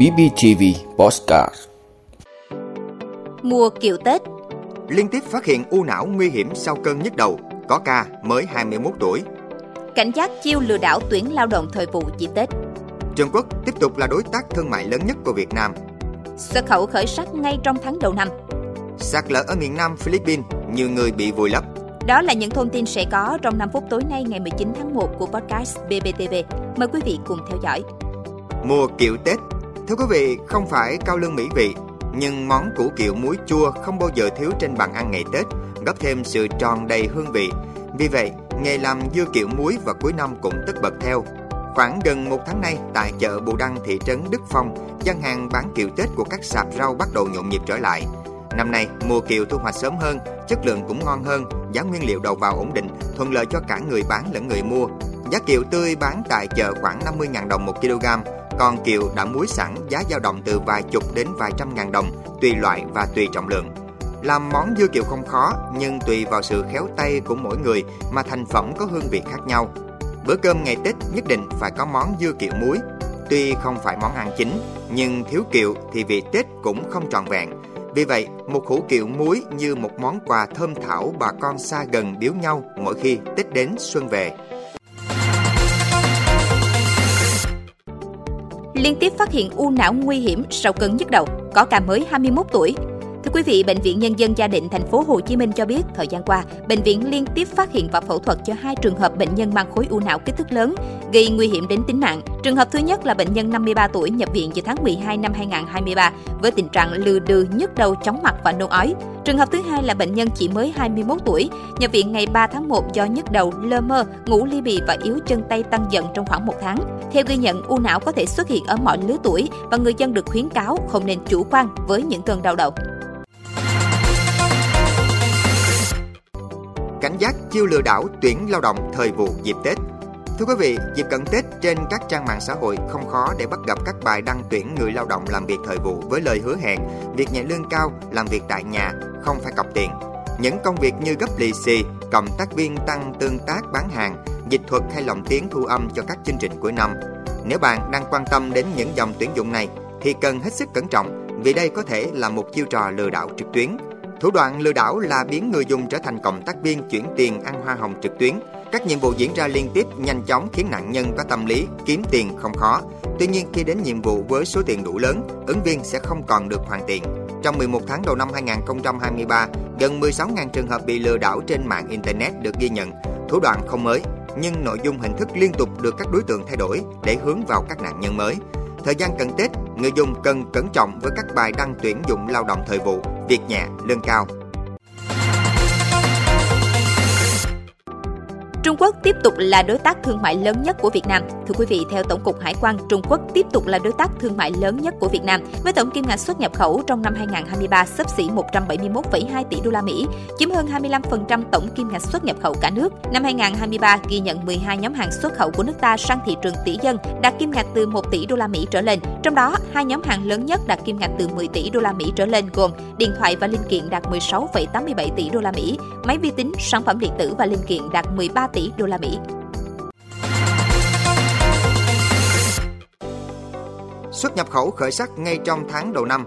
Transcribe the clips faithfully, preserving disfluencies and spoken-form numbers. bê pê tê vê Podcast. Mua kiệu Tết. Liên tiếp phát hiện u não nguy hiểm sau cơn nhức đầu, có ca mới hai mươi mốt tuổi. Cảnh giác chiêu lừa đảo tuyển lao động thời vụ dịp Tết. Trung Quốc tiếp tục là đối tác thương mại lớn nhất của Việt Nam. Xuất khẩu khởi sắc ngay trong tháng đầu năm. Sạt lở ở miền Nam Philippines, nhiều người bị vùi lấp. Đó là những thông tin sẽ có trong năm phút tối nay ngày mười chín tháng một của podcast bê pê tê vê. Mời quý vị cùng theo dõi. Mùa kiệu Tết. Thưa quý vị, không phải cao lương mỹ vị, nhưng món củ kiệu muối chua không bao giờ thiếu trên bàn ăn ngày Tết, góp thêm sự tròn đầy hương vị. Vì vậy, nghề làm dưa kiệu muối vào cuối năm cũng tất bật theo. Khoảng gần một tháng nay, tại chợ Bù Đăng, thị trấn Đức Phong, gian hàng bán kiệu Tết của các sạp rau bắt đầu nhộn nhịp trở lại. Năm nay, mùa kiệu thu hoạch sớm hơn, chất lượng cũng ngon hơn, giá nguyên liệu đầu vào ổn định, thuận lợi cho cả người bán lẫn người mua. Giá kiệu tươi bán tại chợ khoảng năm mươi nghìn đồng một ki lô gam, còn kiệu đã muối sẵn giá dao động từ vài chục đến vài trăm ngàn đồng, tùy loại và tùy trọng lượng. Làm món dưa kiệu không khó, nhưng tùy vào sự khéo tay của mỗi người mà thành phẩm có hương vị khác nhau. Bữa cơm ngày Tết nhất định phải có món dưa kiệu muối. Tuy không phải món ăn chính, nhưng thiếu kiệu thì vị Tết cũng không trọn vẹn. Vì vậy, một hũ kiệu muối như một món quà thơm thảo bà con xa gần biếu nhau mỗi khi Tết đến xuân về. Liên tiếp phát hiện u não nguy hiểm sau cơn nhức đầu, có ca mới hai mươi mốt tuổi. Thưa quý vị, Bệnh viện Nhân dân Gia định thành phố Hồ Chí Minh cho biết, thời gian qua, bệnh viện liên tiếp phát hiện và phẫu thuật cho hai trường hợp bệnh nhân mang khối u não kích thước lớn, gây nguy hiểm đến tính mạng. Trường hợp thứ nhất là bệnh nhân năm mươi ba tuổi nhập viện giữa tháng mười hai năm hai không hai ba với tình trạng lừ đừ, nhức đầu, chóng mặt và nôn ói. Trường hợp thứ hai là bệnh nhân chỉ mới hai mươi mốt tuổi, nhập viện ngày ba tháng một do nhức đầu, lơ mơ, ngủ li bì và yếu chân tay tăng dần trong khoảng một tháng. Theo ghi nhận, u não có thể xuất hiện ở mọi lứa tuổi và người dân được khuyến cáo không nên chủ quan với những cơn đau đầu. Cảnh giác chiêu lừa đảo tuyển lao động thời vụ dịp Tết. Thưa quý vị, dịp cận Tết trên các trang mạng xã hội không khó để bắt gặp các bài đăng tuyển người lao động làm việc thời vụ với lời hứa hẹn, việc nhẹ lương cao, làm việc tại nhà, không phải cọc tiền. Những công việc như gấp lì xì, cộng tác viên tăng tương tác bán hàng, dịch thuật hay lồng tiếng thu âm cho các chương trình cuối năm. Nếu bạn đang quan tâm đến những dòng tuyển dụng này thì cần hết sức cẩn trọng vì đây có thể là một chiêu trò lừa đảo trực tuyến. Thủ đoạn lừa đảo là biến người dùng trở thành cộng tác viên chuyển tiền ăn hoa hồng trực tuyến. Các nhiệm vụ diễn ra liên tiếp nhanh chóng khiến nạn nhân có tâm lý kiếm tiền không khó. Tuy nhiên, khi đến nhiệm vụ với số tiền đủ lớn, ứng viên sẽ không còn được hoàn tiền. Trong mười một tháng đầu năm hai không hai ba, gần mười sáu nghìn trường hợp bị lừa đảo trên mạng Internet được ghi nhận. Thủ đoạn không mới, nhưng nội dung hình thức liên tục được các đối tượng thay đổi để hướng vào các nạn nhân mới. Thời gian cận Tết, người dùng cần cẩn trọng với các bài đăng tuyển dụng lao động thời vụ, việc nhẹ, lương cao. Trung Quốc tiếp tục là đối tác thương mại lớn nhất của Việt Nam. Thưa quý vị, theo Tổng cục Hải quan, Trung Quốc tiếp tục là đối tác thương mại lớn nhất của Việt Nam với tổng kim ngạch xuất nhập khẩu trong năm hai không hai ba xấp xỉ một trăm bảy mươi mốt phẩy hai tỷ đô la Mỹ, chiếm hơn hai mươi lăm phần trăm tổng kim ngạch xuất nhập khẩu cả nước. Năm hai không hai ba ghi nhận mười hai nhóm hàng xuất khẩu của nước ta sang thị trường tỷ dân đạt kim ngạch từ một tỷ đô la Mỹ trở lên. Trong đó, hai nhóm hàng lớn nhất đạt kim ngạch từ mười tỷ đô la Mỹ trở lên gồm điện thoại và linh kiện đạt mười sáu phẩy tám mươi bảy tỷ đô la Mỹ, máy vi tính, sản phẩm điện tử và linh kiện đạt mười ba tỷ đô la Mỹ. Xuất nhập khẩu khởi sắc ngay trong tháng đầu năm.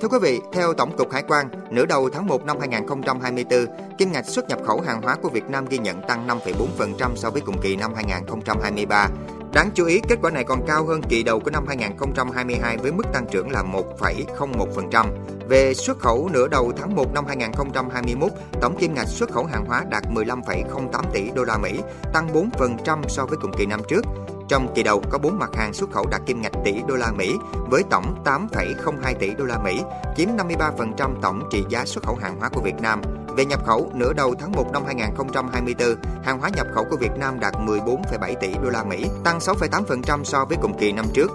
Thưa quý vị, theo Tổng cục Hải quan, nửa đầu tháng một năm hai không hai tư, kim ngạch xuất nhập khẩu hàng hóa của Việt Nam ghi nhận tăng năm phẩy bốn phần trăm so với cùng kỳ năm hai không hai ba. Đáng chú ý, kết quả này còn cao hơn kỳ đầu của năm hai không hai hai với mức tăng trưởng là một phẩy không một phần trăm. Về xuất khẩu nửa đầu tháng một năm hai không hai mốt, tổng kim ngạch xuất khẩu hàng hóa đạt mười lăm phẩy không tám tỷ đô la Mỹ, tăng bốn phần trăm so với cùng kỳ năm trước. Trong kỳ đầu có bốn mặt hàng xuất khẩu đạt kim ngạch tỷ đô la Mỹ với tổng tám phẩy không hai tỷ đô la Mỹ, chiếm năm mươi ba phần trăm tổng trị giá xuất khẩu hàng hóa của Việt Nam. Về nhập khẩu, nửa đầu tháng một năm hai không hai tư, hàng hóa nhập khẩu của Việt Nam đạt mười bốn phẩy bảy tỷ đô la Mỹ, tăng sáu phẩy tám phần trăm so với cùng kỳ năm trước.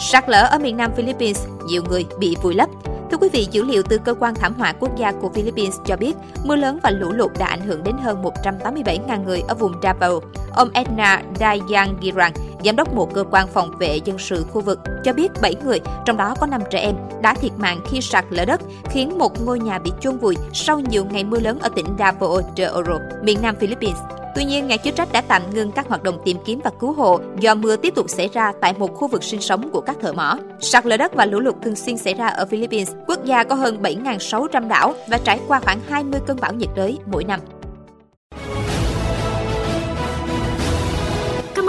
Sạt lở ở miền Nam Philippines, nhiều người bị vùi lấp. Thưa quý vị, dữ liệu từ Cơ quan Thảm họa Quốc gia của Philippines cho biết, mưa lớn và lũ lụt đã ảnh hưởng đến hơn một trăm tám mươi bảy nghìn người ở vùng Davao. Ông Edna Dayan Dirang, giám đốc một cơ quan phòng vệ dân sự khu vực, cho biết bảy người, trong đó có năm trẻ em, đã thiệt mạng khi sạt lở đất, khiến một ngôi nhà bị chôn vùi sau nhiều ngày mưa lớn ở tỉnh Davao de Oro, miền Nam Philippines. Tuy nhiên, nhà chức trách đã tạm ngừng các hoạt động tìm kiếm và cứu hộ do mưa tiếp tục xảy ra tại một khu vực sinh sống của các thợ mỏ. Sạt lở đất và lũ lụt thường xuyên xảy ra ở Philippines, quốc gia có hơn bảy nghìn sáu trăm đảo và trải qua khoảng hai mươi cơn bão nhiệt đới mỗi năm. Cảm